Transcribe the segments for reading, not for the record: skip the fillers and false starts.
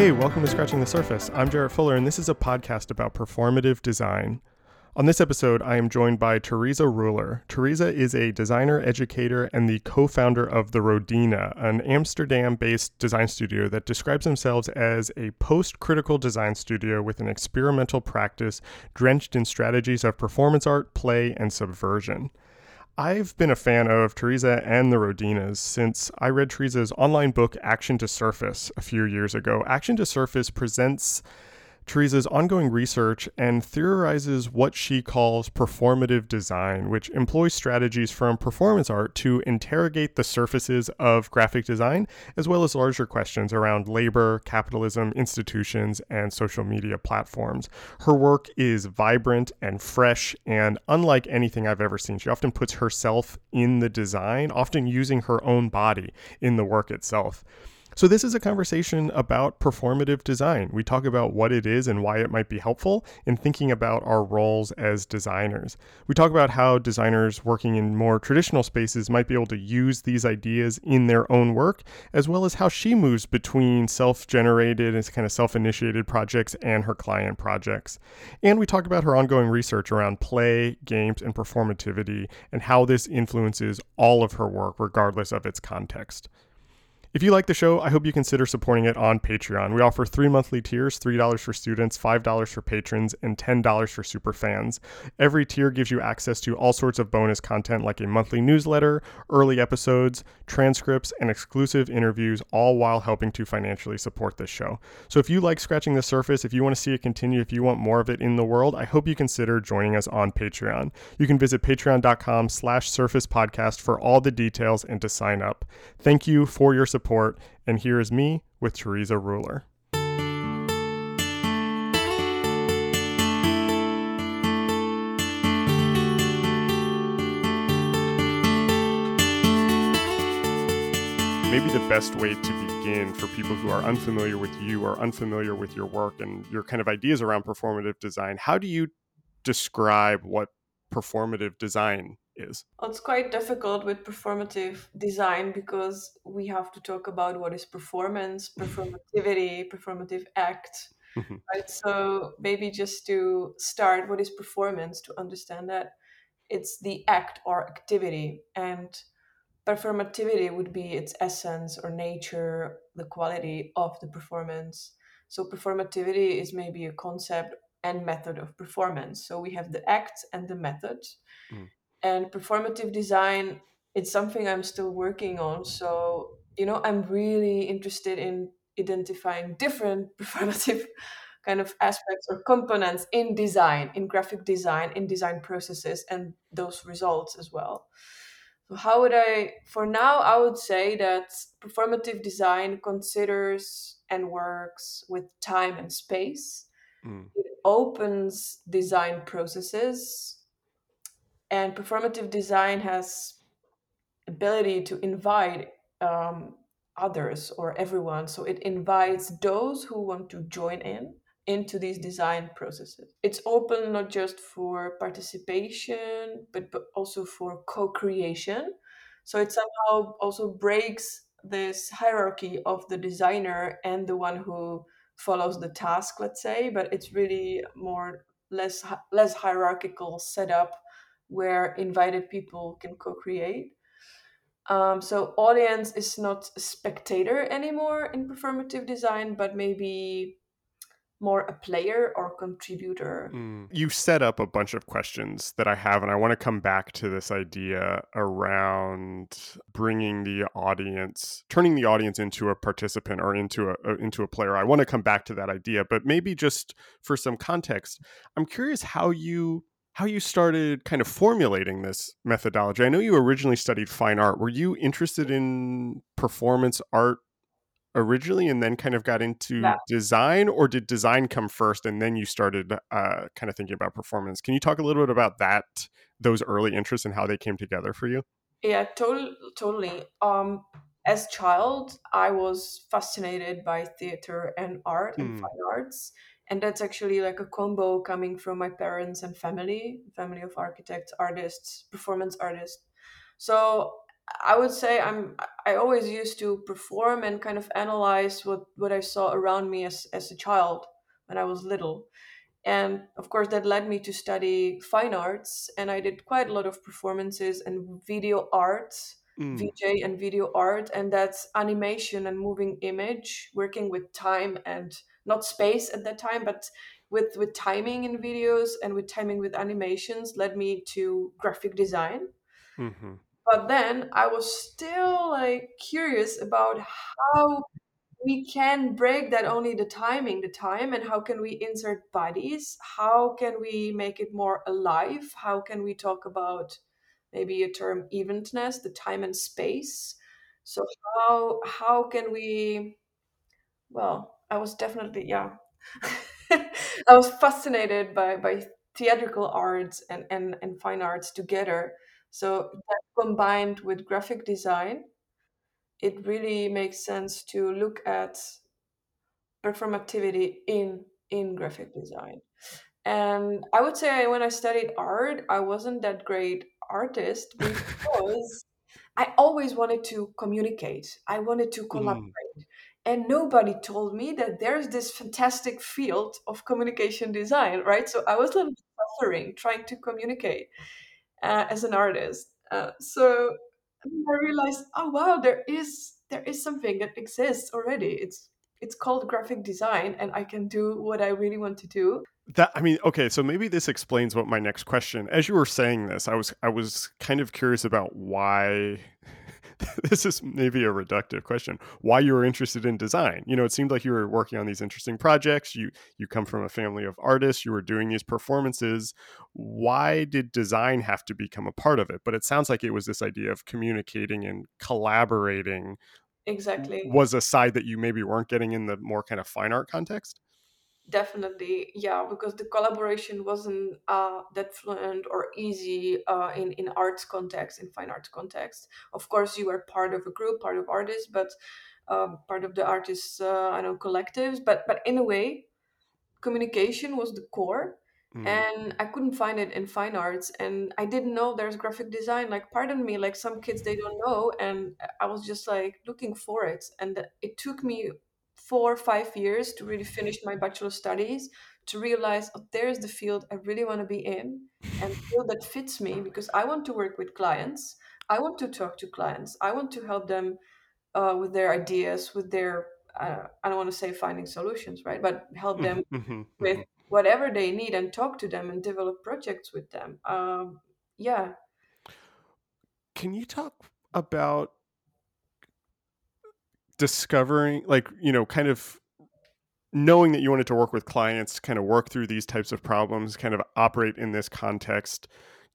Hey, welcome to Scratching the Surface. I'm Jarrett Fuller, and this is a podcast about performative design. On this episode, I am joined by Tereza Ruller. Tereza is a designer, educator, and the co-founder of The Rodina, an Amsterdam-based design studio that describes themselves as a post-critical design studio with an experimental practice drenched in strategies of performance art, play, and subversion. I've been a fan of Tereza and the Rodinas since I read Tereza's online book, Action to Surface, a few years ago. Action to Surface presents Tereza's ongoing research and theorizes what she calls performative design, which employs strategies from performance art to interrogate the surfaces of graphic design, as well as larger questions around labor, capitalism, institutions, and social media platforms. Her work is vibrant and fresh and unlike anything I've ever seen. She often puts herself in the design, often using her own body in the work itself. So this is a conversation about performative design. We talk about what it is and why it might be helpful in thinking about our roles as designers. We talk about how designers working in more traditional spaces might be able to use these ideas in their own work, as well as how she moves between self-generated and kind of self-initiated projects and her client projects. And we talk about her ongoing research around play, games, and performativity, and how this influences all of her work, regardless of its context. If you like the show, I hope you consider supporting it on Patreon. We offer 3 monthly tiers, $3 for students, $5 for patrons, and $10 for super fans. Every tier gives you access to all sorts of bonus content like a monthly newsletter, early episodes, transcripts, and exclusive interviews, all while helping to financially support this show. So if you like Scratching the Surface, if you want to see it continue, if you want more of it in the world, I hope you consider joining us on Patreon. You can visit patreon.com/surfacepodcast for all the details and to sign up. Thank you for your support. And here is me with Tereza Ruller. Maybe the best way to begin for people who are unfamiliar with you or unfamiliar with your work and your kind of ideas around performative design, how do you describe what performative design is? Well, it's quite difficult with performative design because we have to talk about what is performance, performativity, performative act. Mm-hmm. Right? So maybe just to start, what is performance? To understand that it's the act or activity, and performativity would be its essence or nature, the quality of the performance. So performativity is maybe a concept and method of performance. So we have the act and the method. Mm. And performative design, it's something I'm still working on. So, you know, I'm really interested in identifying different performative kind of aspects or components in design, in graphic design, in design processes, and those results as well. So how would I, for now, I would say that performative design considers and works with time and space. Mm. It opens design processes. And performative design has ability to invite others or everyone. So it invites those who want to join in into these design processes. It's open not just for participation, but also for co-creation. So it somehow also breaks this hierarchy of the designer and the one who follows the task, let's say, but it's really more less hierarchical setup where invited people can co-create. So audience is not a spectator anymore in performative design, but maybe more a player or contributor. Mm. You set up a bunch of questions that I have, and I want to come back to this idea around bringing the audience, turning the audience into a participant or into a player. I want to come back to that idea, but maybe just for some context, I'm curious how you started kind of formulating this methodology. I know you originally studied fine art. Were you interested in performance art originally and then kind of got into design, or did design come first and then you started kind of thinking about performance? Can you talk a little bit about that, those early interests and how they came together for you? Yeah, totally. As a child, I was fascinated by theater and art and fine arts. And that's actually like a combo coming from my parents and family of architects, artists, performance artists. So I would say I always used to perform and kind of analyze what I saw around me as a child when I was little. And of course, that led me to study fine arts. And I did quite a lot of performances and video arts, VJ and video art. And that's animation and moving image, working with time and not space at that time, but with timing in videos and with timing with animations led me to graphic design. Mm-hmm. But then I was still like curious about how we can break that only the time, and how can we insert bodies? How can we make it more alive? How can we talk about maybe a term eventness, the time and space? So how can we, well, I was definitely, yeah. I was fascinated by theatrical arts and fine arts together. So that combined with graphic design, it really makes sense to look at performativity in graphic design. And I would say when I studied art, I wasn't that great artist because I always wanted to communicate. I wanted to collaborate. And nobody told me that there's this fantastic field of communication design, right? So I was a little bit suffering trying to communicate as an artist. So I realized, oh wow, there is something that exists already. It's called graphic design, and I can do what I really want to do. So maybe this explains what my next question. As you were saying this, I was kind of curious about why. This is maybe a reductive question. Why you were interested in design? You know, it seemed like you were working on these interesting projects. You come from a family of artists. You were doing these performances. Why did design have to become a part of it? But it sounds like it was this idea of communicating and collaborating. Exactly. Was a side that you maybe weren't getting in the more kind of fine art context? Definitely, yeah, because the collaboration wasn't that fluent or easy in arts context, in fine arts context. Of course, you were part of a group, part of artists, but part of the artists, collectives. But in a way, communication was the core, and I couldn't find it in fine arts. And I didn't know there's graphic design. Like, pardon me, like some kids, they don't know. And I was just like looking for it. And it took me 4 or 5 years to really finish my bachelor studies, to realize there's the field I really want to be in, and the field that fits me, because I want to work with clients. I want to talk to clients. I want to help them with their ideas, with their, I don't want to say finding solutions, right? But help them with whatever they need and talk to them and develop projects with them. Yeah. Can you talk about discovering, kind of knowing that you wanted to work with clients, kind of work through these types of problems, kind of operate in this context,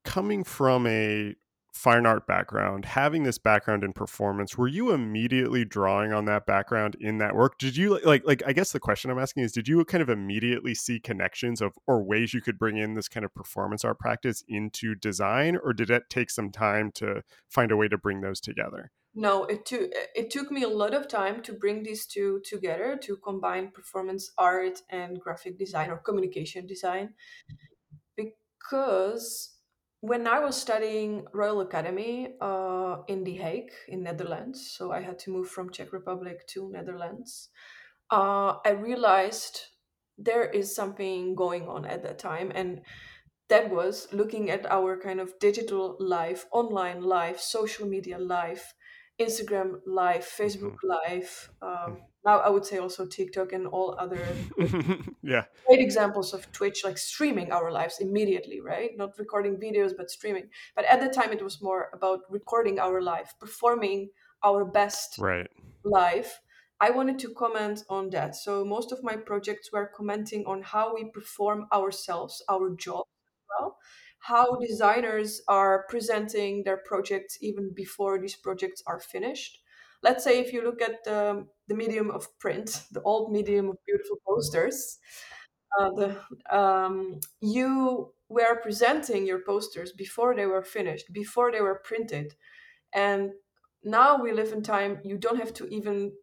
coming from a fine art background, having this background in performance, were you immediately drawing on that background in that work? Did you like, I guess the question I'm asking is, did you kind of immediately see connections of, or ways you could bring in this kind of performance art practice into design, or did it take some time to find a way to bring those together? No, it took me a lot of time to bring these two together, to combine performance art and graphic design or communication design. Because when I was studying Royal Academy in The Hague, in Netherlands, so I had to move from Czech Republic to Netherlands, I realized there is something going on at that time. And that was looking at our kind of digital life, online life, social media life, Instagram Live, Facebook Live. Now I would say also TikTok and all other great examples of Twitch, like streaming our lives immediately, right? Not recording videos, but streaming. But at the time, it was more about recording our life, performing our best life. I wanted to comment on that. So most of my projects were commenting on how we perform ourselves, our job as well. How designers are presenting their projects even before these projects are finished. Let's say if you look at the medium of print, the old medium of beautiful posters, you were presenting your posters before they were finished, before they were printed. And now we live in time, you don't have to even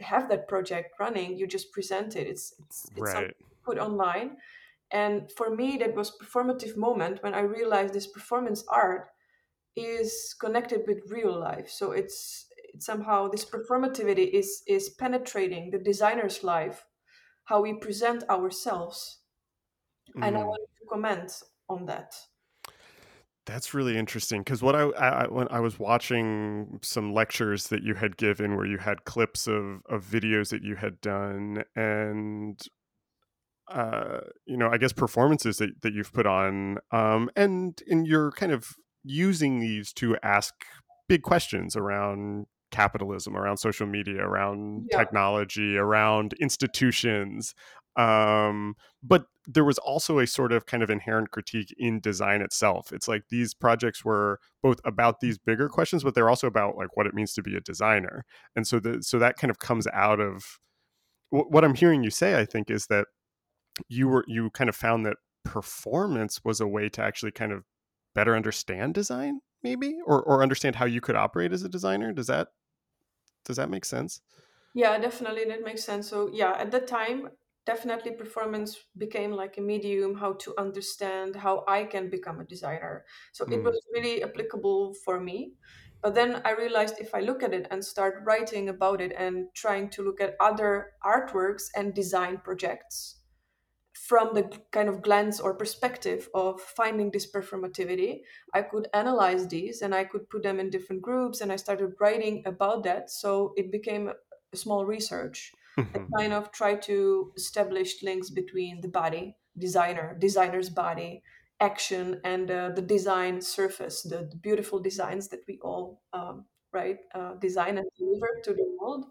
have that project running, you just present it. It's something you put online. And for me, that was performative moment when I realized this performance art is connected with real life. So it's somehow this performativity is penetrating the designer's life, how we present ourselves. Mm-hmm. And I wanted to comment on that. That's really interesting, because what I was watching some lectures that you had given where you had clips of videos that you had done, and I guess performances that you've put on, and you're kind of using these to ask big questions around capitalism, around social media, around technology, around institutions. But there was also a sort of kind of inherent critique in design itself. It's like these projects were both about these bigger questions, but they're also about like what it means to be a designer. And so so that kind of comes out of what I'm hearing you say, I think, is that you kind of found that performance was a way to actually kind of better understand design, maybe, or understand how you could operate as a designer. Does that make sense? Yeah, definitely. That makes sense. So yeah, at that time, definitely performance became like a medium, how to understand how I can become a designer. So it was really applicable for me. But then I realized if I look at it and start writing about it and trying to look at other artworks and design projects from the kind of glance or perspective of finding this performativity, I could analyze these and I could put them in different groups, and I started writing about that. So it became a small research. I kind of try to establish links between the body, designer's body, action, and the design surface, the beautiful designs that we all design and deliver to the world.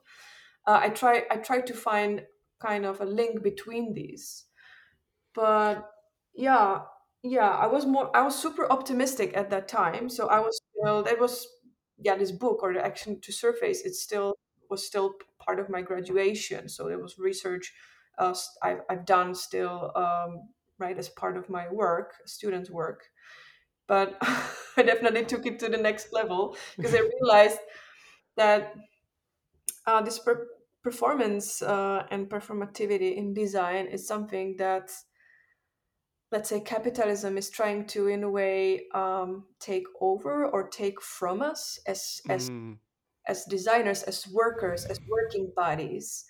I try to find kind of a link between these, but I was super optimistic at that time. So I was this book, or the Action to Surface, it was still part of my graduation, so it was research I've done still as part of my students' work. But I definitely took it to the next level, because I realized that this performance and performativity in design is something that, let's say, capitalism is trying to, in a way, take over or take from us as designers, as workers, as working bodies,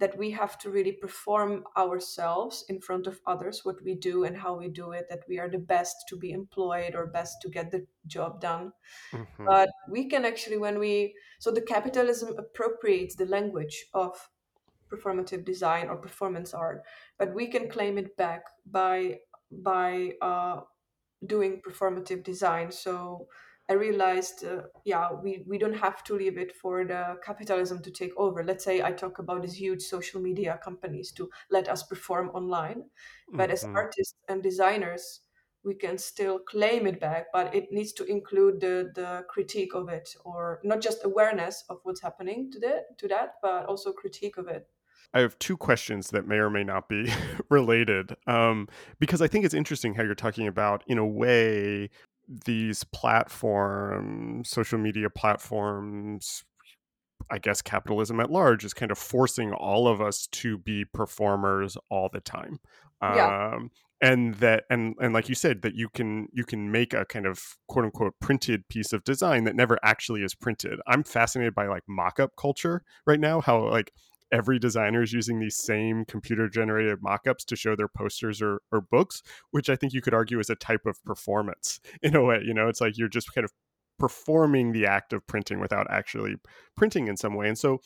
that we have to really perform ourselves in front of others, what we do and how we do it, that we are the best to be employed or best to get the job done. Mm-hmm. But we can actually, so the capitalism appropriates the language of performative design or performance art, but we can claim it back by doing performative design. So I realized, we don't have to leave it for the capitalism to take over. Let's say I talk about these huge social media companies to let us perform online. But as artists and designers, we can still claim it back, but it needs to include the critique of it, or not just awareness of what's happening to that, but also critique of it. I have two questions that may or may not be related, because I think it's interesting how you're talking about, in a way, these platforms, social media platforms, I guess capitalism at large is kind of forcing all of us to be performers all the time. And that, and like you said, that you can make a kind of quote unquote printed piece of design that never actually is printed. I'm fascinated by like mock-up culture right now, how like every designer is using these same computer-generated mock-ups to show their posters or books, which I think you could argue is a type of performance in a way. You know, it's like you're just kind of performing the act of printing without actually printing in some way. And so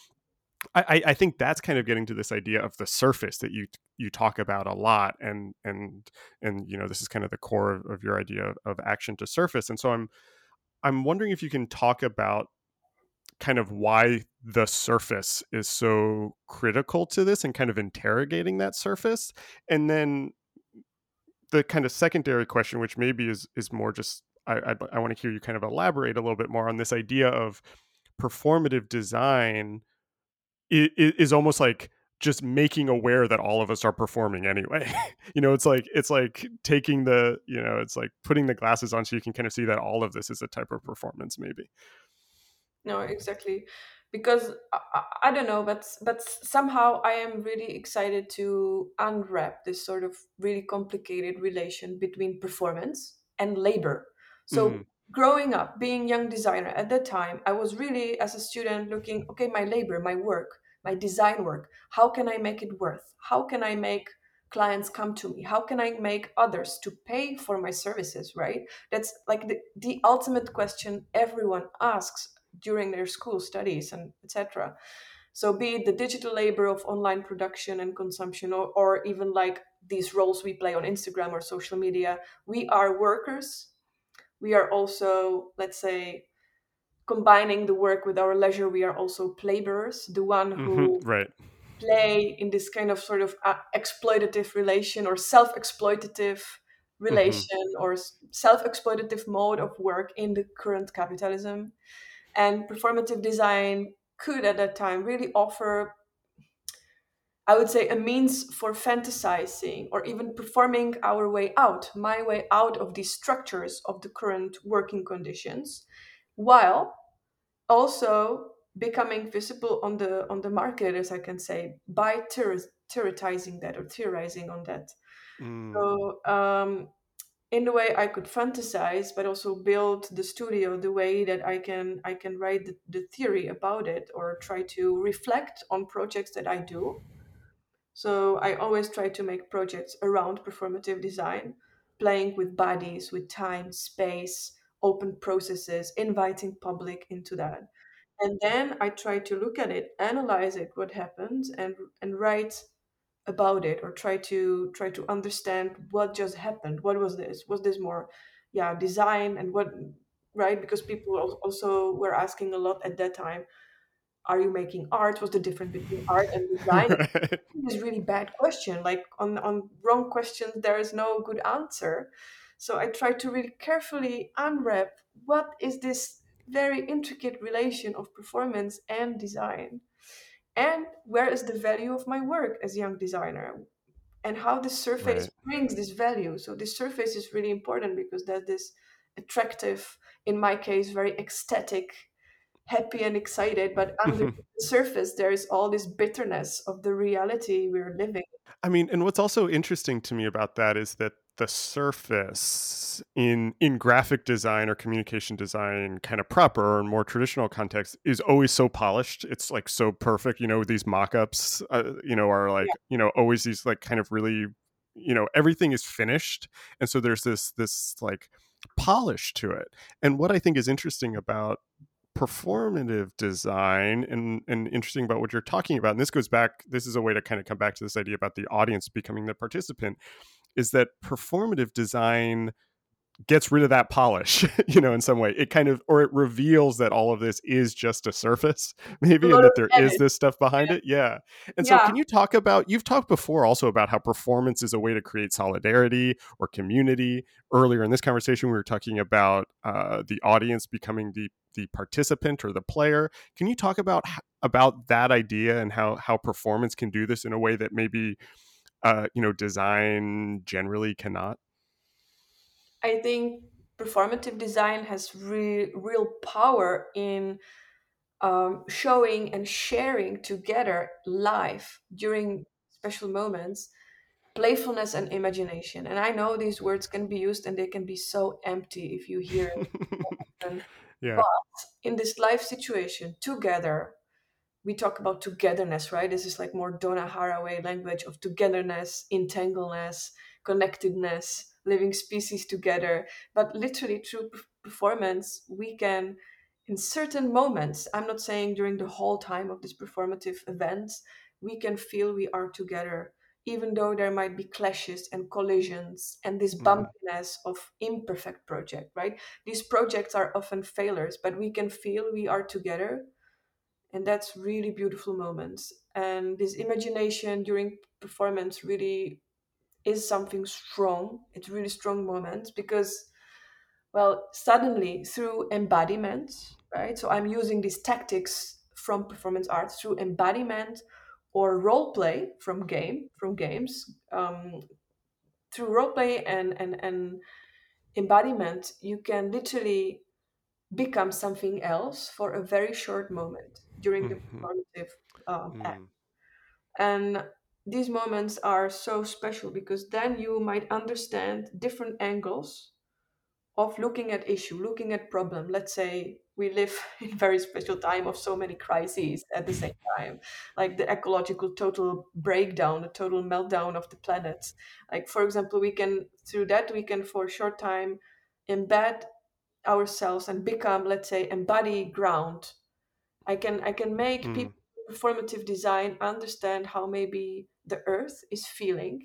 I think that's kind of getting to this idea of the surface that you talk about a lot. And you know, this is kind of the core of your idea of action to surface. And so I'm wondering if you can talk about kind of why the surface is so critical to this, and kind of interrogating that surface. And then the kind of secondary question, which maybe is more just, I want to hear you kind of elaborate a little bit more on this idea of performative design is almost like just making aware that all of us are performing anyway. You know, it's like taking the, you know, it's like putting the glasses on so you can kind of see that all of this is a type of performance maybe. No, exactly. Because I don't know, but somehow I am really excited to unwrap this sort of really complicated relation between performance and labor. So growing up, being young designer at that time, I was really, as a student, looking, okay, my labor, my work, my design work, how can I make it worth? How can I make clients come to me? How can I make others to pay for my services, right? That's like the ultimate question everyone asks during their school studies and etc. So be it the digital labor of online production and consumption, or even like these roles we play on Instagram or social media, we are workers. We are also, let's say, combining the work with our leisure. We are also players, the one who right. play in this kind of sort of exploitative relation or self-exploitative relation or self-exploitative mode of work in the current capitalism. And performative design could at that time really offer, I would say, a means for fantasizing or even performing our way out, my way out of these structures of the current working conditions, while also becoming visible on the market, as I can say, by theorizing that or theorizing on that. So in the way I could fantasize, but also build the studio the way that I can write the theory about it or try to reflect on projects that I do. So I always try to make projects around performative design, playing with bodies, with time, space, open processes, inviting public into that. And then I try to look at it, analyze it, what happens, and write about it, or try to understand what just happened. What was this? Was this more design, and what, right? Because people also were asking a lot at that time, are you making art? What's the difference between art and design? Right. It's a really bad question. Like on wrong questions, there is no good answer. So I try to really carefully unwrap what is this very intricate relation of performance and design, and where is the value of my work as a young designer, and how the surface right. brings this value. So this surface is really important because there's this attractive, in my case, very ecstatic, happy and excited, but under the surface there is all this bitterness of the reality we're living. I mean, and what's also interesting to me about that is that the surface in graphic design or communication design kind of proper or more traditional context is always so polished. It's like so perfect, these mock-ups, are like, always these like kind of really, everything is finished. And so there's this like polish to it. And what I think is interesting about performative design and interesting about what you're talking about, and this is a way to kind of come back to this idea about the audience becoming the participant, is that performative design gets rid of that polish, in some way. It kind of, or it reveals that all of this is just a surface, maybe, and that there is this stuff behind it. Yeah. And so can you talk about, you've talked before also about how performance is a way to create solidarity or community. Earlier in this conversation, we were talking about the audience becoming the participant or the player. Can you talk about that idea and how performance can do this in a way that maybe design generally cannot? I think performative design has real power in showing and sharing together live during special moments, playfulness and imagination. And I know these words can be used and they can be so empty if you hear it. Yeah. But in this live situation, together, we talk about togetherness, right? This is like more Donna Haraway language of togetherness, entangleness, connectedness, living species together. But literally through performance, we can, in certain moments, I'm not saying during the whole time of this performative event, we can feel we are together, even though there might be clashes and collisions and this bumpiness of imperfect project, right? These projects are often failures, but we can feel we are together. And that's really beautiful moments. And this imagination during performance really is something strong. It's really strong moments because, well, suddenly through embodiment, right? So I'm using these tactics from performance art through embodiment or role play from games. Through role play and embodiment, you can literally become something else for a very short moment during the performative act. And these moments are so special because then you might understand different angles of looking at issue, looking at problem. Let's say we live in very special time of so many crises at the same time, like the ecological total breakdown, the total meltdown of the planet. Like, for example, we can, through that, we can for a short time embed ourselves and become, let's say, embody ground. I can make people performative design understand how maybe the earth is feeling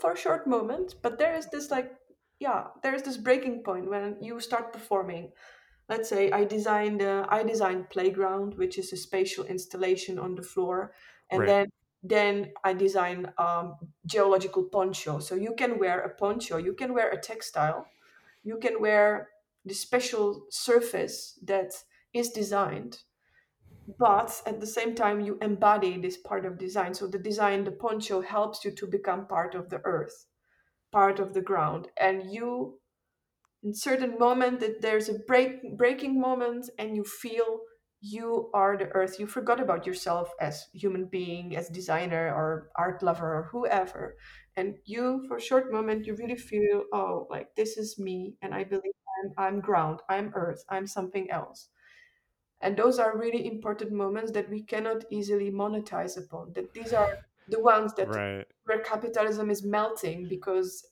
for a short moment, but there is this there is this breaking point when you start performing. Let's say I designed Playground, which is a spatial installation on the floor, and right. then I designed geological poncho. So you can wear a poncho, you can wear a textile, you can wear the special surface that is designed, but at the same time you embody this part of design. So the design, the poncho, helps you to become part of the earth, part of the ground, and you, in certain moment that there's a breaking moment and you feel you are the earth. You forgot about yourself as human being, as designer or art lover or whoever, and you, for a short moment, you really feel, oh, like this is me, and I believe I'm ground, I'm earth, I'm something else. And those are really important moments that we cannot easily monetize upon. That these are the ones that right. where capitalism is melting, because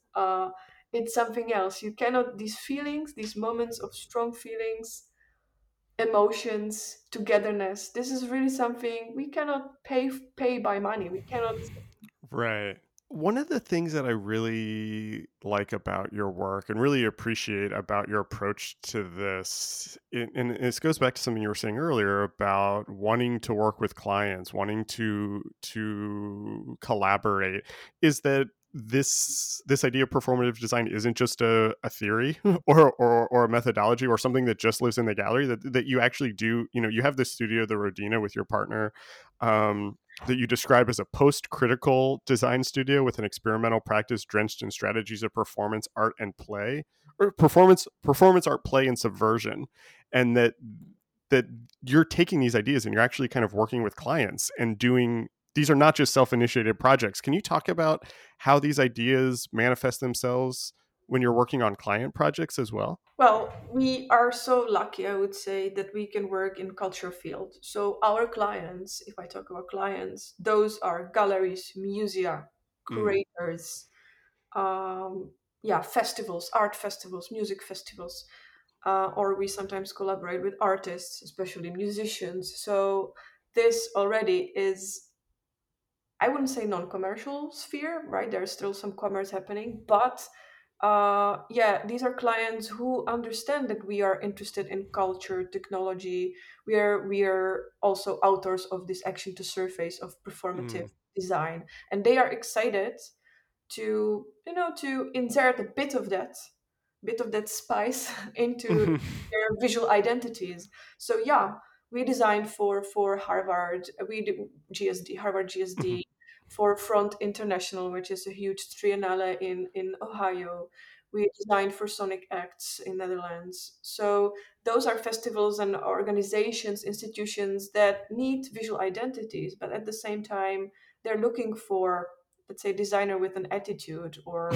it's something else. You cannot, these feelings, these moments of strong feelings, emotions, togetherness, this is really something we cannot pay by money. We cannot. Right. One of the things that I really like about your work and really appreciate about your approach to this, and this goes back to something you were saying earlier about wanting to work with clients, wanting to collaborate, is that this idea of performative design isn't just a theory or a methodology or something that just lives in the gallery, that you actually do, you have this studio, the Rodina, with your partner, that you describe as a post-critical design studio with an experimental practice drenched in strategies of performance, art, and play, or performance, art, play, and subversion. And that you're taking these ideas and you're actually kind of working with clients and doing, these are not just self-initiated projects. Can you talk about how these ideas manifest themselves when you're working on client projects as well? Well, we are so lucky, I would say, that we can work in culture field. So our clients, if I talk about clients, those are galleries, musea, curators, festivals, art festivals, music festivals, or we sometimes collaborate with artists, especially musicians. So this already is, I wouldn't say non-commercial sphere, right? There's still some commerce happening, but these are clients who understand that we are interested in culture, technology. We are also authors of this Action to Surface, of performative design, and they are excited to to insert a bit of that spice into their visual identities. So we designed for Harvard. We do Harvard GSD. For Front International, which is a huge triennale in Ohio. We designed for Sonic Acts in Netherlands. So those are festivals and organizations, institutions that need visual identities, but at the same time, they're looking for, let's say, designer with an attitude or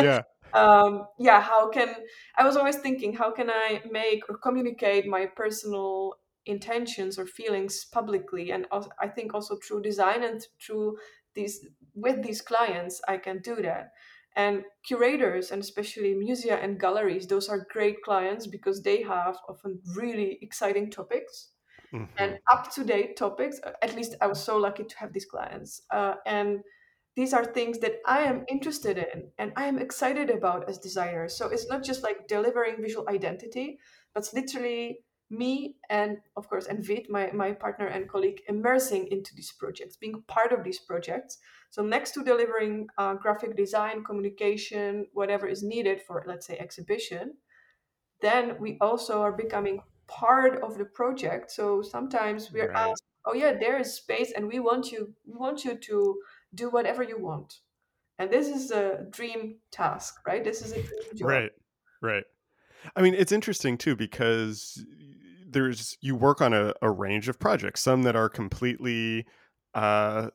yeah. I was always thinking, how can I make or communicate my personal intentions or feelings publicly? And I think also through design and through these, with these clients, I can do that. And curators, and especially musea and galleries, those are great clients because they have often really exciting topics and up-to-date topics. At least I was so lucky to have these clients, and these are things that I am interested in and I am excited about as designers. So it's not just like delivering visual identity, but it's literally me and, of course, Envid, my partner and colleague, immersing into these projects, being part of these projects. So next to delivering graphic design, communication, whatever is needed for, let's say, exhibition, then we also are becoming part of the project. So sometimes we're right. asked, oh yeah, there is space and we want you to do whatever you want. And this is a dream task, right? This is a dream job. Right. I mean, it's interesting too, because you work on a range of projects, some that are completely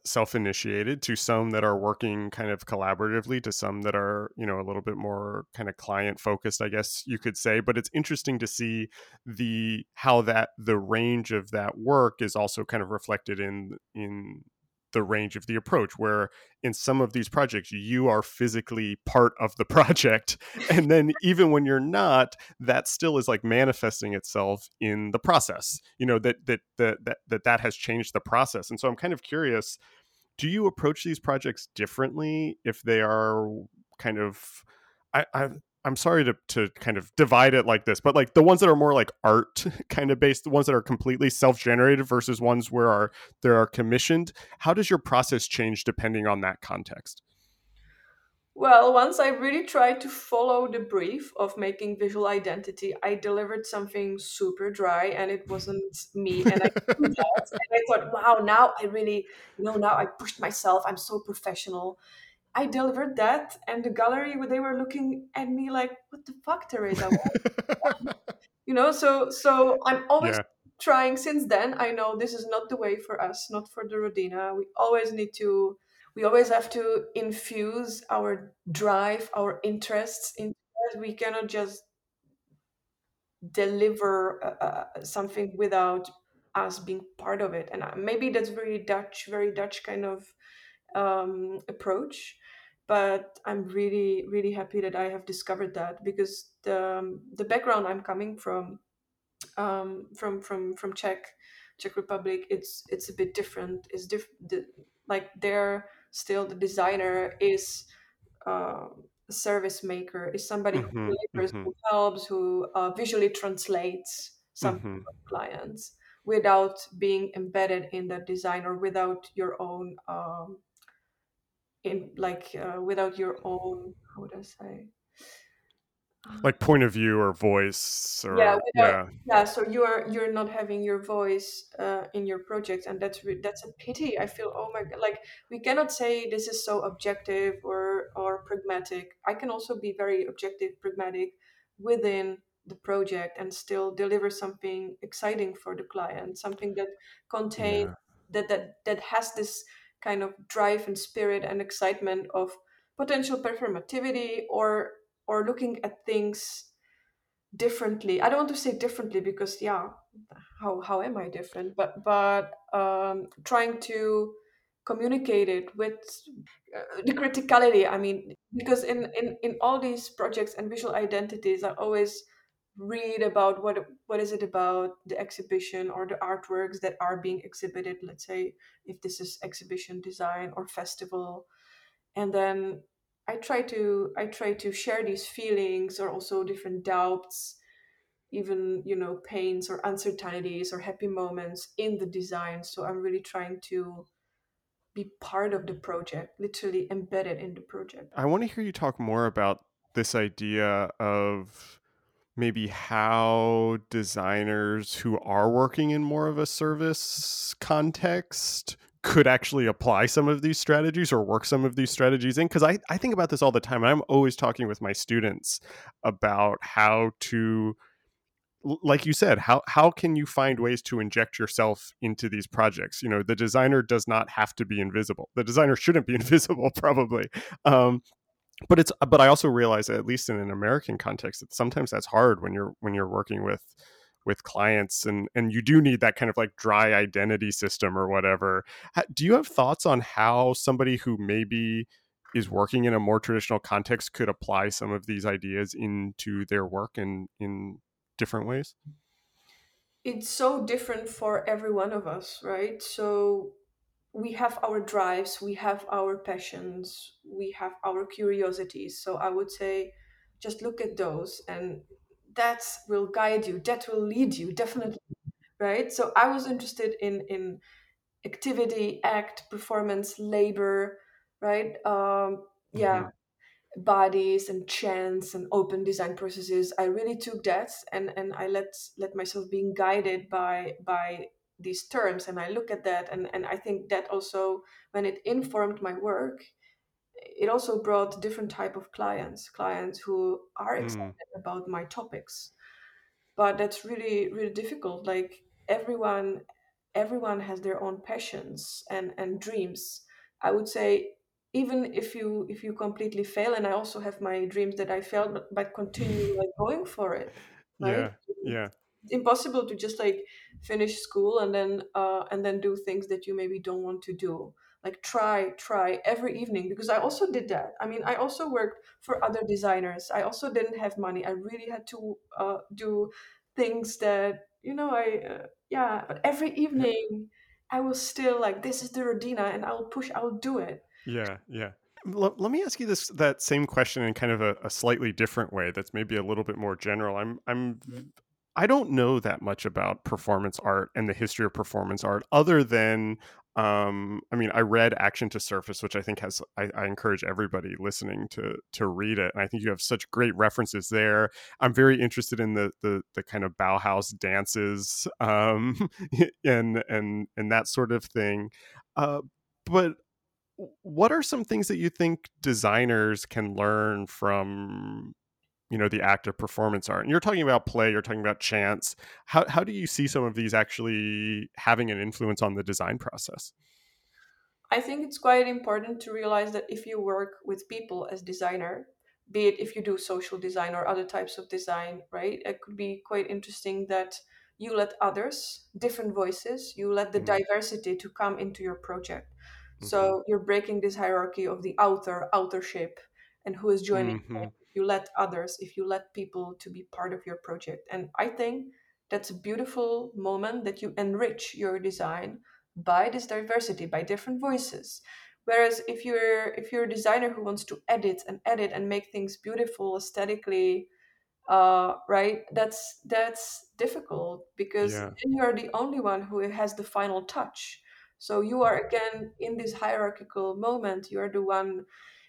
self-initiated, to some that are working kind of collaboratively, to some that are, you know, a little bit more kind of client focused, I guess you could say. But it's interesting to see how that the range of that work is also kind of reflected in the range of the approach, where in some of these projects you are physically part of the project, and then even when you're not, that still is like manifesting itself in the process, you know, that has changed the process. And so I'm kind of curious, do you approach these projects differently if they are kind of, I'm sorry to kind of divide it like this, but like the ones that are more like art kind of based, the ones that are completely self-generated versus ones where they are commissioned, how does your process change depending on that context? Well, once I really tried to follow the brief of making visual identity, I delivered something super dry and it wasn't me. And I knew that. And I thought, wow, now I really, you know, now I pushed myself. I'm so professional. I delivered that, and the gallery, they were looking at me like, what the fuck, Tereza? You know, so I'm always trying. Since then, I know this is not the way for us, not for the Rodina. We always have to infuse our drive, our interests into that. We cannot just deliver something without us being part of it. And maybe that's very Dutch kind of approach, but I'm really, really happy that I have discovered that, because the background I'm coming from Czech Republic, it's a bit different. It's different. Like there, still the designer is a service maker, is somebody who delivers, who helps, who visually translates something for clients without being embedded in that design, or without your own. Without your own, how would I say? Like point of view or voice, or so you're not having your voice in your project, and that's a pity. I feel, oh my God, like we cannot say this is so objective or pragmatic. I can also be very objective, pragmatic within the project and still deliver something exciting for the client, something that contains that has this kind of drive and spirit and excitement of potential performativity, or looking at things differently. I don't want to say differently, because how am I different? But trying to communicate it with the criticality. I mean, because in all these projects and visual identities, I always read about what is it about the exhibition or the artworks that are being exhibited, let's say if this is exhibition design or festival, and then I try to share these feelings, or also different doubts, even, you know, pains or uncertainties or happy moments in the design. So I'm really trying to be part of the project, literally embedded in the project. I want to hear you talk more about this idea of maybe how designers who are working in more of a service context could actually apply some of these strategies, or work some of these strategies in. Because I think about this all the time. I'm always talking with my students about how to, like you said, how can you find ways to inject yourself into these projects? You know, the designer does not have to be invisible. The designer shouldn't be invisible, probably. But I also realize that, at least in an American context, that sometimes that's hard when you're working with clients, and you do need that kind of like dry identity system or whatever. Do you have thoughts on how somebody who maybe is working in a more traditional context could apply some of these ideas into their work in different ways? It's so different for every one of us, right? So we have our drives, we have our passions, we have our curiosities. So I would say, just look at those, and that will guide you, that will lead you, definitely, right? So I was interested in activity, act, performance, labor, right? Bodies and chance and open design processes. I really took that, and I let myself being guided by these terms, and I look at that, and I think that also, when it informed my work, it also brought different type of clients who are excited about my topics. But that's really, really difficult. Like everyone everyone has their own passions and dreams. I would say, even if you completely fail, and I also have my dreams that I failed, but continue like going for it. Right? Yeah. It's impossible to just like finish school and then do things that you maybe don't want to do. Like try every evening, because I also did that. I mean, I also worked for other designers. I also didn't have money. I really had to do things that, but every evening I was still like, this is the Rodina and I'll do it. Yeah. Let me ask you that same question in kind of a slightly different way that's maybe a little bit more general. I don't know that much about performance art and the history of performance art, other than, I read Action to Surface, which I think has, I encourage everybody listening to read it. And I think you have such great references there. I'm very interested in the kind of Bauhaus dances, and that sort of thing. But what are some things that you think designers can learn from, the act of performance art? And you're talking about play, you're talking about chance. How do you see some of these actually having an influence on the design process? I think it's quite important to realize that if you work with people as designer, be it if you do social design or other types of design, right? It could be quite interesting that you let others, different voices, you let the diversity to come into your project. Mm-hmm. So you're breaking this hierarchy of the authorship, and who is joining. Mm-hmm. You let others, if you let people to be part of your project. And I think that's a beautiful moment that you enrich your design by this diversity, by different voices. Whereas if you're a designer who wants to edit and make things beautiful aesthetically, right? That's difficult, because then you are the only one who has the final touch. So you are, again, in this hierarchical moment, you are the one.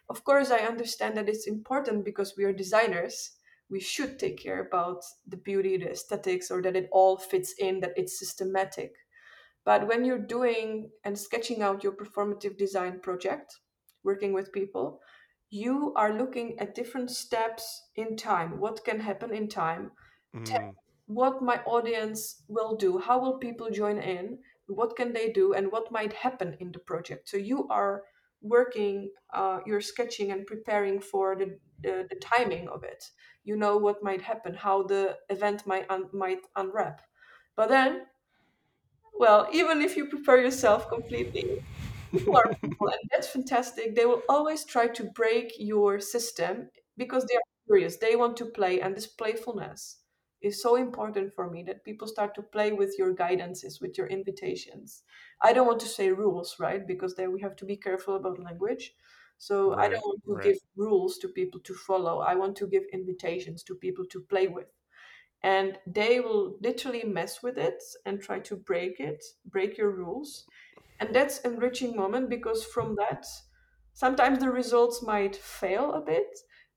Of course, I understand that it's important because we are designers. We should take care about the beauty, the aesthetics, or that it all fits in, that it's systematic. But when you're doing and sketching out your performative design project, working with people, you are looking at different steps in time. What can happen in time? What my audience will do? How will people join in? What can they do? And what might happen in the project? So you are working, you're sketching and preparing for the timing of it. You know what might happen, how the event might unwrap. But then, well, even if you prepare yourself completely, people are people, and that's fantastic. They will always try to break your system because they are curious. They want to play, and this playfulness is so important for me, that people start to play with your guidances, with your invitations. I don't want to say rules, right? Because then we have to be careful about language. So right, I don't want to give rules to people to follow. I want to give invitations to people to play with. And they will literally mess with it and try to break your rules. And that's an enriching moment, because from that, sometimes the results might fail a bit,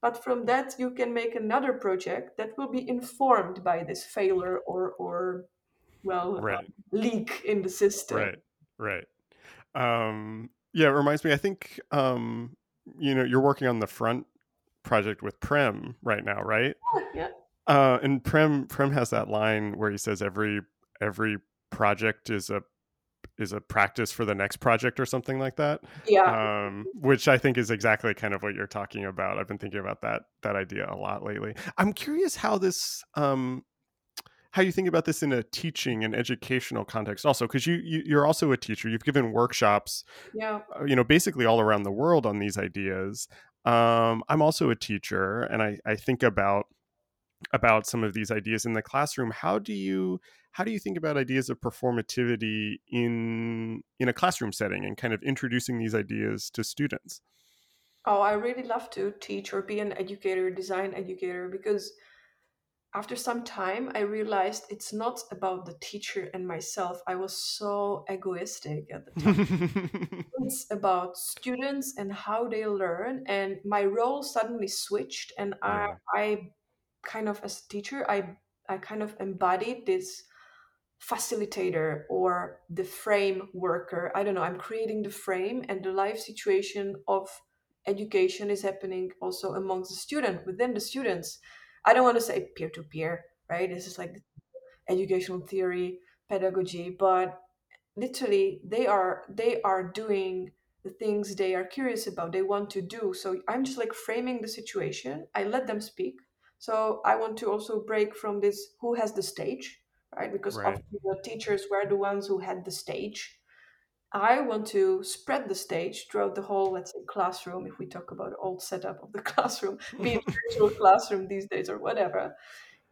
but from that, you can make another project that will be informed by this failure or leak in the system. Right. It reminds me, I think, you're working on the Front project with Prem right now, right? Yeah. And Prem has that line where he says every project is a practice for the next project or something like that. Yeah. Which I think is exactly kind of what you're talking about. I've been thinking about that idea a lot lately. I'm curious how this, how you think about this in a teaching and educational context also, because you're also a teacher. You've given workshops, basically all around the world on these ideas. I'm also a teacher, and I think about some of these ideas in the classroom. How do you think about ideas of performativity in a classroom setting and kind of introducing these ideas to students? Oh, I really love to teach or be an educator, design educator, because after some time, I realized it's not about the teacher and myself. I was so egoistic at the time. It's about students and how they learn. And my role suddenly switched, and I kind of, as a teacher, I kind of embodied this facilitator or the frame worker. I don't know, I'm creating the frame, and the life situation of education is happening also amongst the student, within the students. I don't want to say peer-to-peer, right? This is like educational theory, pedagogy, but literally they are doing the things they are curious about, they want to do. So I'm just like framing the situation. I let them speak. So I want to also break from this who has the stage, right? Because often the teachers were the ones who had the stage. I want to spread the stage throughout the whole, let's say, classroom, if we talk about old setup of the classroom, be it virtual classroom these days or whatever.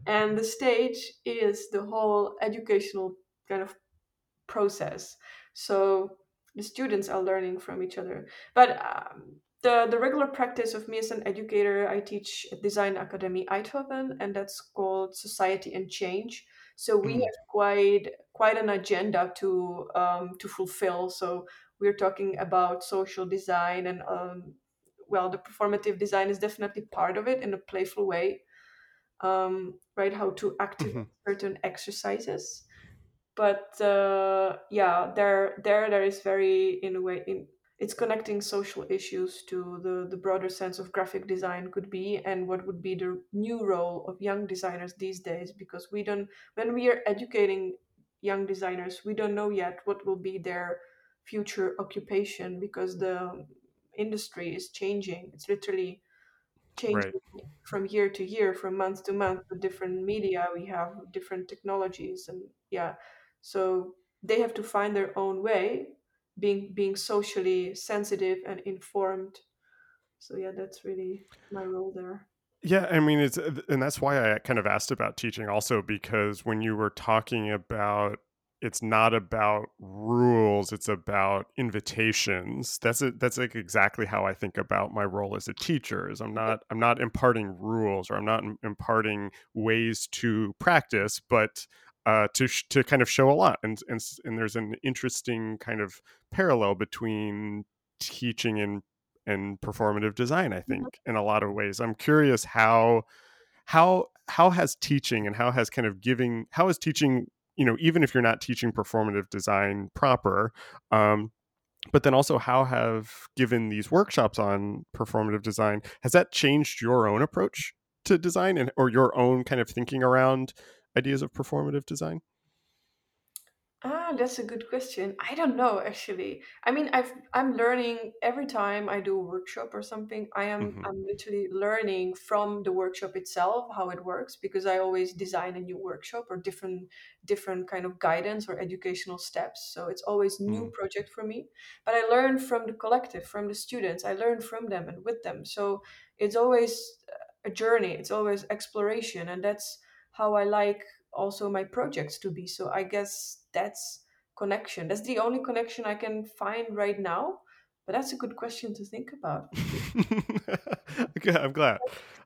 And the stage is the whole educational kind of process. So the students are learning from each other. But the regular practice of me as an educator, I teach at Design Academy Eindhoven, and that's called Society and Change. So we have quite an agenda to fulfill. So we're talking about social design and, the performative design is definitely part of it in a playful way, right? How to activate certain exercises. But there is very, in a way, it's connecting social issues to the broader sense of graphic design could be, and what would be the new role of young designers these days, because when we are educating young designers, we don't know yet what will be their future occupation, because the industry is changing. It's literally changing from year to year, from month to month, with different media, we have different technologies, and so they have to find their own way, being socially sensitive and informed. So that's really my role there. Yeah, I mean, and that's why I kind of asked about teaching also, because when you were talking about, it's not about rules, it's about invitations. That's like exactly how I think about my role as a teacher. Is I'm not imparting rules, or I'm not imparting ways to practice, but to kind of show a lot. And there's an interesting kind of parallel between teaching and performative design, I think, in a lot of ways. I'm curious how has teaching and how is teaching, you know, even if you're not teaching performative design proper, but then also how have given these workshops on performative design, has that changed your own approach to design or your own kind of thinking around ideas of performative design? That's a good question. I don't know, actually. I mean, I'm learning every time I do a workshop or something. I'm literally learning from the workshop itself how it works, because I always design a new workshop or different kind of guidance or educational steps. So it's always new project for me. But I learn from the collective, from the students. I learn from them and with them. So it's always a journey. It's always exploration, and that's how I like also my projects to be. So I guess that's connection. That's the only connection I can find right now. But that's a good question to think about. Okay, I'm glad.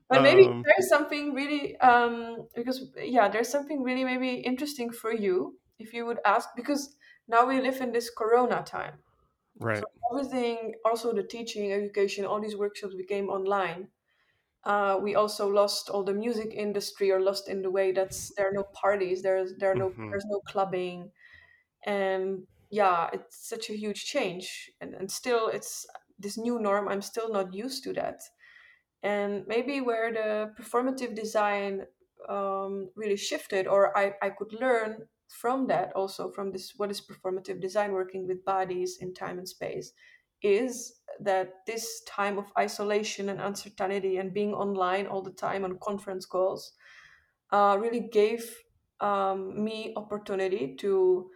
But maybe there's something really, there's something really maybe interesting for you if you would ask, because now we live in this Corona time. Right. So everything, also the teaching, education, all these workshops became online. We also lost all the music industry, or lost in the way that there are no parties, there's no clubbing, and it's such a huge change, and still it's this new norm. I'm still not used to that, and maybe where the performative design really shifted, or I could learn from that also, from this, what is performative design, working with bodies in time and space, is that this time of isolation and uncertainty and being online all the time on conference calls really gave me opportunity to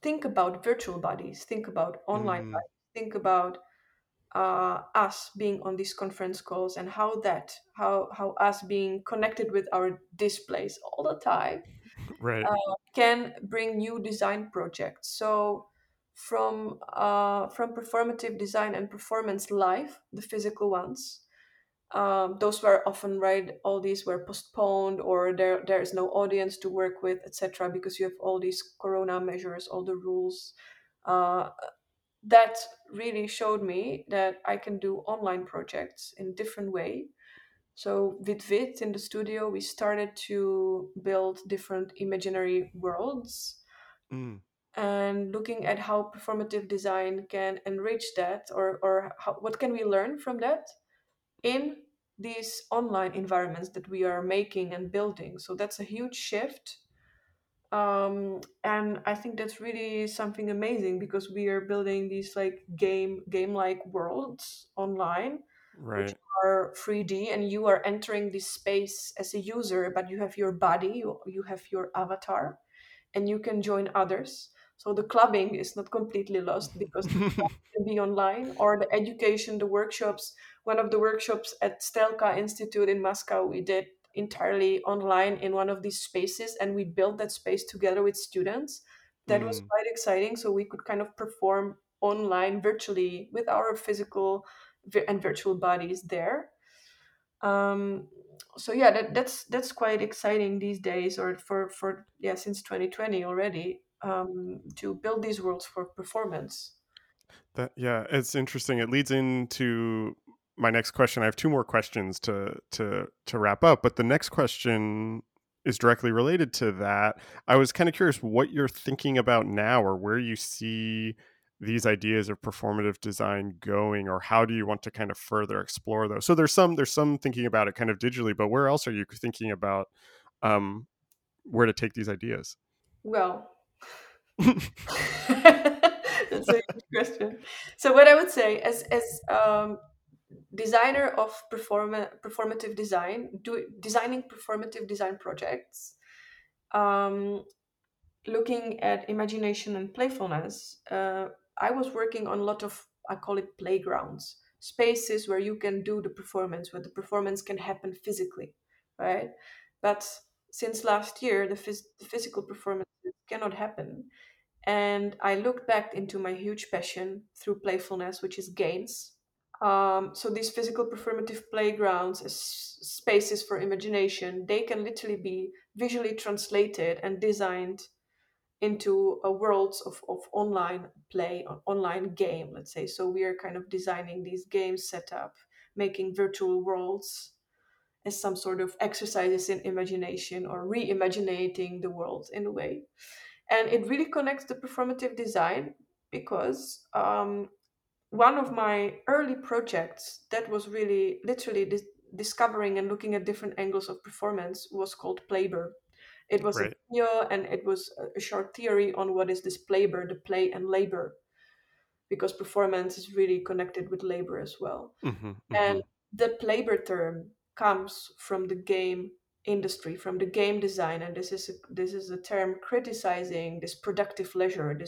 think about virtual bodies, think about online bodies, think about us being on these conference calls, and how us being connected with our displays all the time can bring new design projects. So from performative design and performance live, the physical ones, those were often all these were postponed, or there is no audience to work with, etc., because you have all these corona measures, all the rules, that really showed me that I can do online projects in a different way. So with Wit in the studio, we started to build different imaginary worlds, and looking at how performative design can enrich that, or how, what can we learn from that in these online environments that we are making and building. So that's a huge shift And I think that's really something amazing, because we are building these like game-like worlds online, right, which are 3D, and you are entering this space as a user, but you have your body, you have your avatar, and you can join others. So the clubbing is not completely lost, because it can be online, or the education, the workshops. One of the workshops at Strelka Institute in Moscow, we did entirely online in one of these spaces, and we built that space together with students. That was quite exciting. So we could kind of perform online virtually with our physical and virtual bodies there. So yeah, that's quite exciting these days, or for since 2020 already, to build these worlds for performance. It's interesting. It leads into my next question. I have two more questions to wrap up, but the next question is directly related to that. I was kind of curious what you're thinking about now, or where you see these ideas of performative design going, or how do you want to kind of further explore those? So there's some thinking about it kind of digitally, but where else are you thinking about where to take these ideas? Well, that's a good question. So what I would say as designer of performative design, designing performative design projects, looking at imagination and playfulness, I was working on a lot of, I call it playgrounds, spaces where you can do the performance, where the performance can happen physically, right? But since last year, the physical performance cannot happen. And I looked back into my huge passion through playfulness, which is games. So these physical performative playgrounds as spaces for imagination, they can literally be visually translated and designed into a world of online play, online game, let's say. So we are kind of designing these games set up, making virtual worlds as some sort of exercises in imagination, or reimaginating the world in a way. And it really connects to performative design, because one of my early projects that was really literally discovering and looking at different angles of performance was called Playbur. It was a video, and it was a short theory on what is this Playbur, the play and labor, because performance is really connected with labor as well. And the Playbur term comes from the game industry, from the game design, and this is a term criticizing this productive leisure, in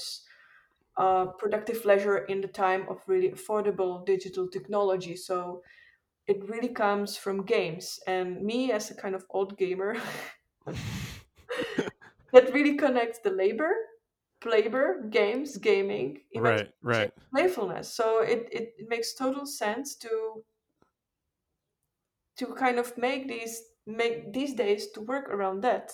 the time of really affordable digital technology. So it really comes from games, and me as a kind of old gamer that really connects the labor, playbur, games, gaming, right, playfulness. So it makes total sense to kind of make these days to work around that.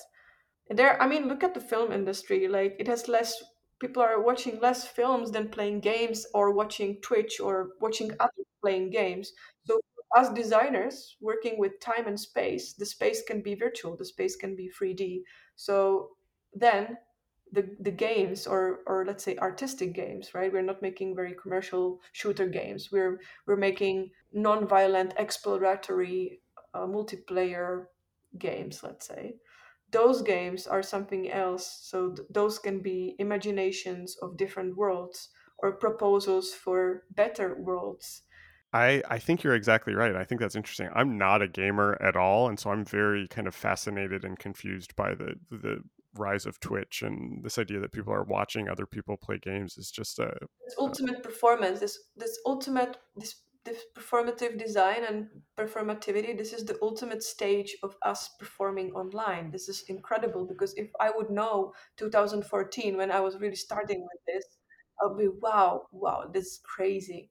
And there, I mean, look at the film industry. Like, it has less, people are watching less films than playing games, or watching Twitch, or watching others playing games. So as designers working with time and space, the space can be virtual, the space can be 3D. So then the games, or let's say artistic games, right? We're not making very commercial shooter games. We're making non-violent exploratory multiplayer games, let's say. Those games are something else. So those can be imaginations of different worlds, or proposals for better worlds. I think you're exactly right. I think that's interesting. I'm not a gamer at all, and so I'm very kind of fascinated and confused by the rise of Twitch, and this idea that people are watching other people play games is just a... It's ultimate performance, this performative design and performativity. This is the ultimate stage of us performing online. This is incredible, because if I would know 2014, when I was really starting with this, I'll be, wow, this is crazy.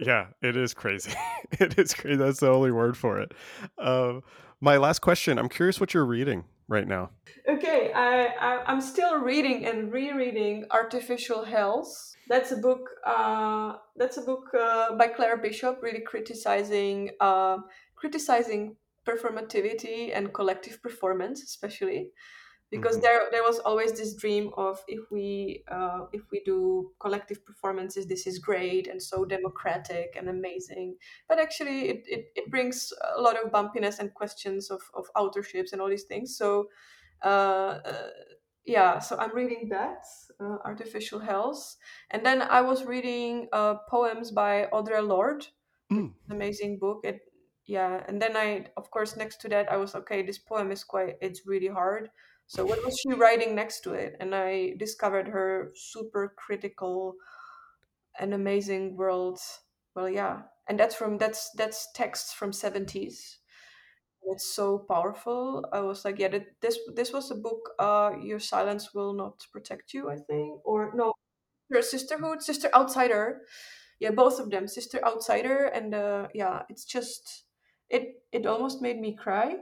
Yeah, it is crazy. It is crazy. That's the only word for it. My last question, I'm curious what you're reading right now. Okay, I'm still reading and rereading Artificial Hells. That's a book. By Claire Bishop, really criticizing performativity and collective performance, especially, because there was always this dream of if we do collective performances, this is great and so democratic and amazing. But actually, it brings a lot of bumpiness and questions of authorships and all these things. So So I'm reading that, Artificial Hells. And then I was reading poems by Audre Lorde, an amazing book. And then I, of course, next to that, I was, okay, this poem is it's really hard. So what was she writing next to it? And I discovered her super critical and amazing world. Well, yeah. And that's texts from 70s. It's so powerful. I was like, yeah, this was a book, Your Silence Will Not Protect You, I think. Or no, Sister Outsider. Yeah, both of them, Sister Outsider. And it's just, it almost made me cry.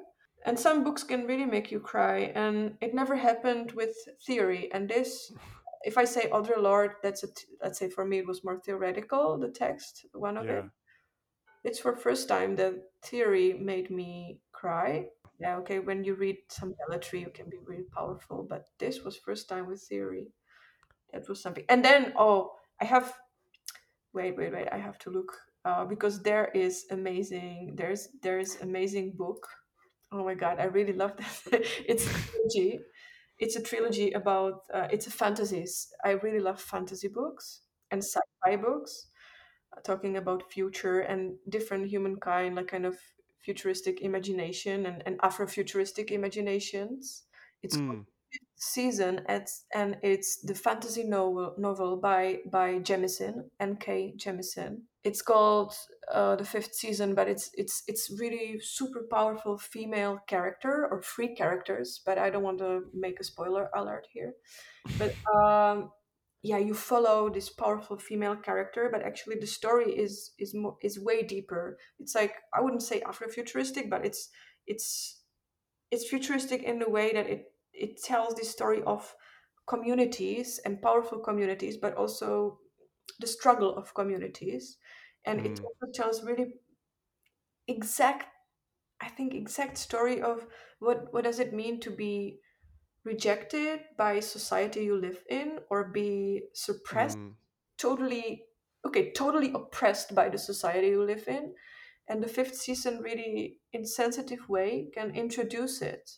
And some books can really make you cry. And it never happened with theory. And this, if I say Audre Lorde, let's say for me it was more theoretical, the text, one of it. It's for first time that theory made me cry. Yeah, okay, when you read some poetry, it can be really powerful, but this was first time with theory. That was something. And then, I have to look, because there's amazing book. Oh my God, I really love that. It's a trilogy about, it's a fantasies. I really love fantasy books and sci-fi books, talking about future and different humankind, like kind of futuristic imagination and Afrofuturistic imaginations. It's called The Fifth Season, and it's the fantasy novel by Jemisin, N.K. Jemisin. It's called The Fifth Season, but it's really super powerful female character or three characters, but I don't want to make a spoiler alert here. But you follow this powerful female character, but actually the story is way deeper. It's like, I wouldn't say Afrofuturistic, but it's futuristic in the way that it tells the story of communities and powerful communities, but also the struggle of communities. And it also tells really exact story of what does it mean to be rejected by society you live in, or be suppressed, totally oppressed by the society you live in. And the Fifth Season really, in sensitive way, can introduce it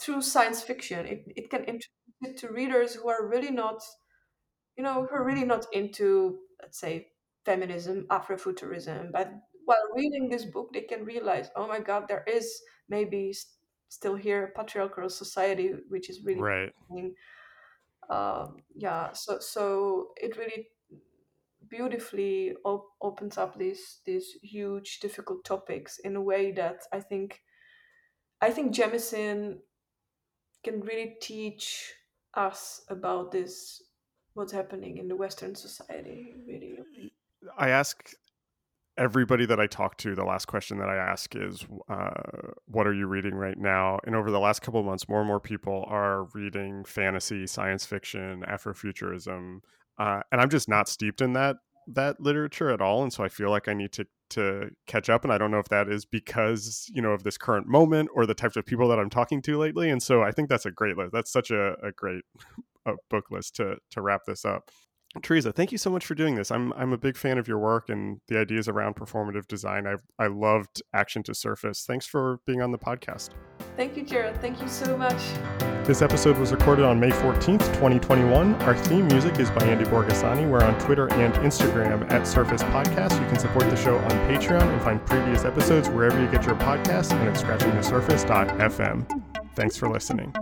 through science fiction. It can introduce it to readers who are really not into, let's say, feminism, Afrofuturism, but while reading this book, they can realize, oh my God, there is maybe still here a patriarchal society, which is really right. So it really beautifully opens up these huge difficult topics in a way that I think Jemisin can really teach us about this, what's happening in the Western society. Really, I ask everybody that I talk to, the last question that I ask is, what are you reading right now? And over the last couple of months, more and more people are reading fantasy, science fiction, Afrofuturism. And I'm just not steeped in that literature at all. And so I feel like I need to catch up. And I don't know if that is because, of this current moment or the types of people that I'm talking to lately. And so I think that's a great list. That's such a great book list to wrap this up. Tereza, thank you so much for doing this. I'm a big fan of your work and the ideas around performative design. I loved Action to Surface. Thanks for being on the podcast. Thank you, Jarrett. Thank you so much. This episode was recorded on May 14th, 2021. Our theme music is by Andy Borgasani. We're on Twitter and Instagram @SurfacePodcast. You can support the show on Patreon and find previous episodes wherever you get your podcasts and at scratchingthesurface.fm. Thanks for listening.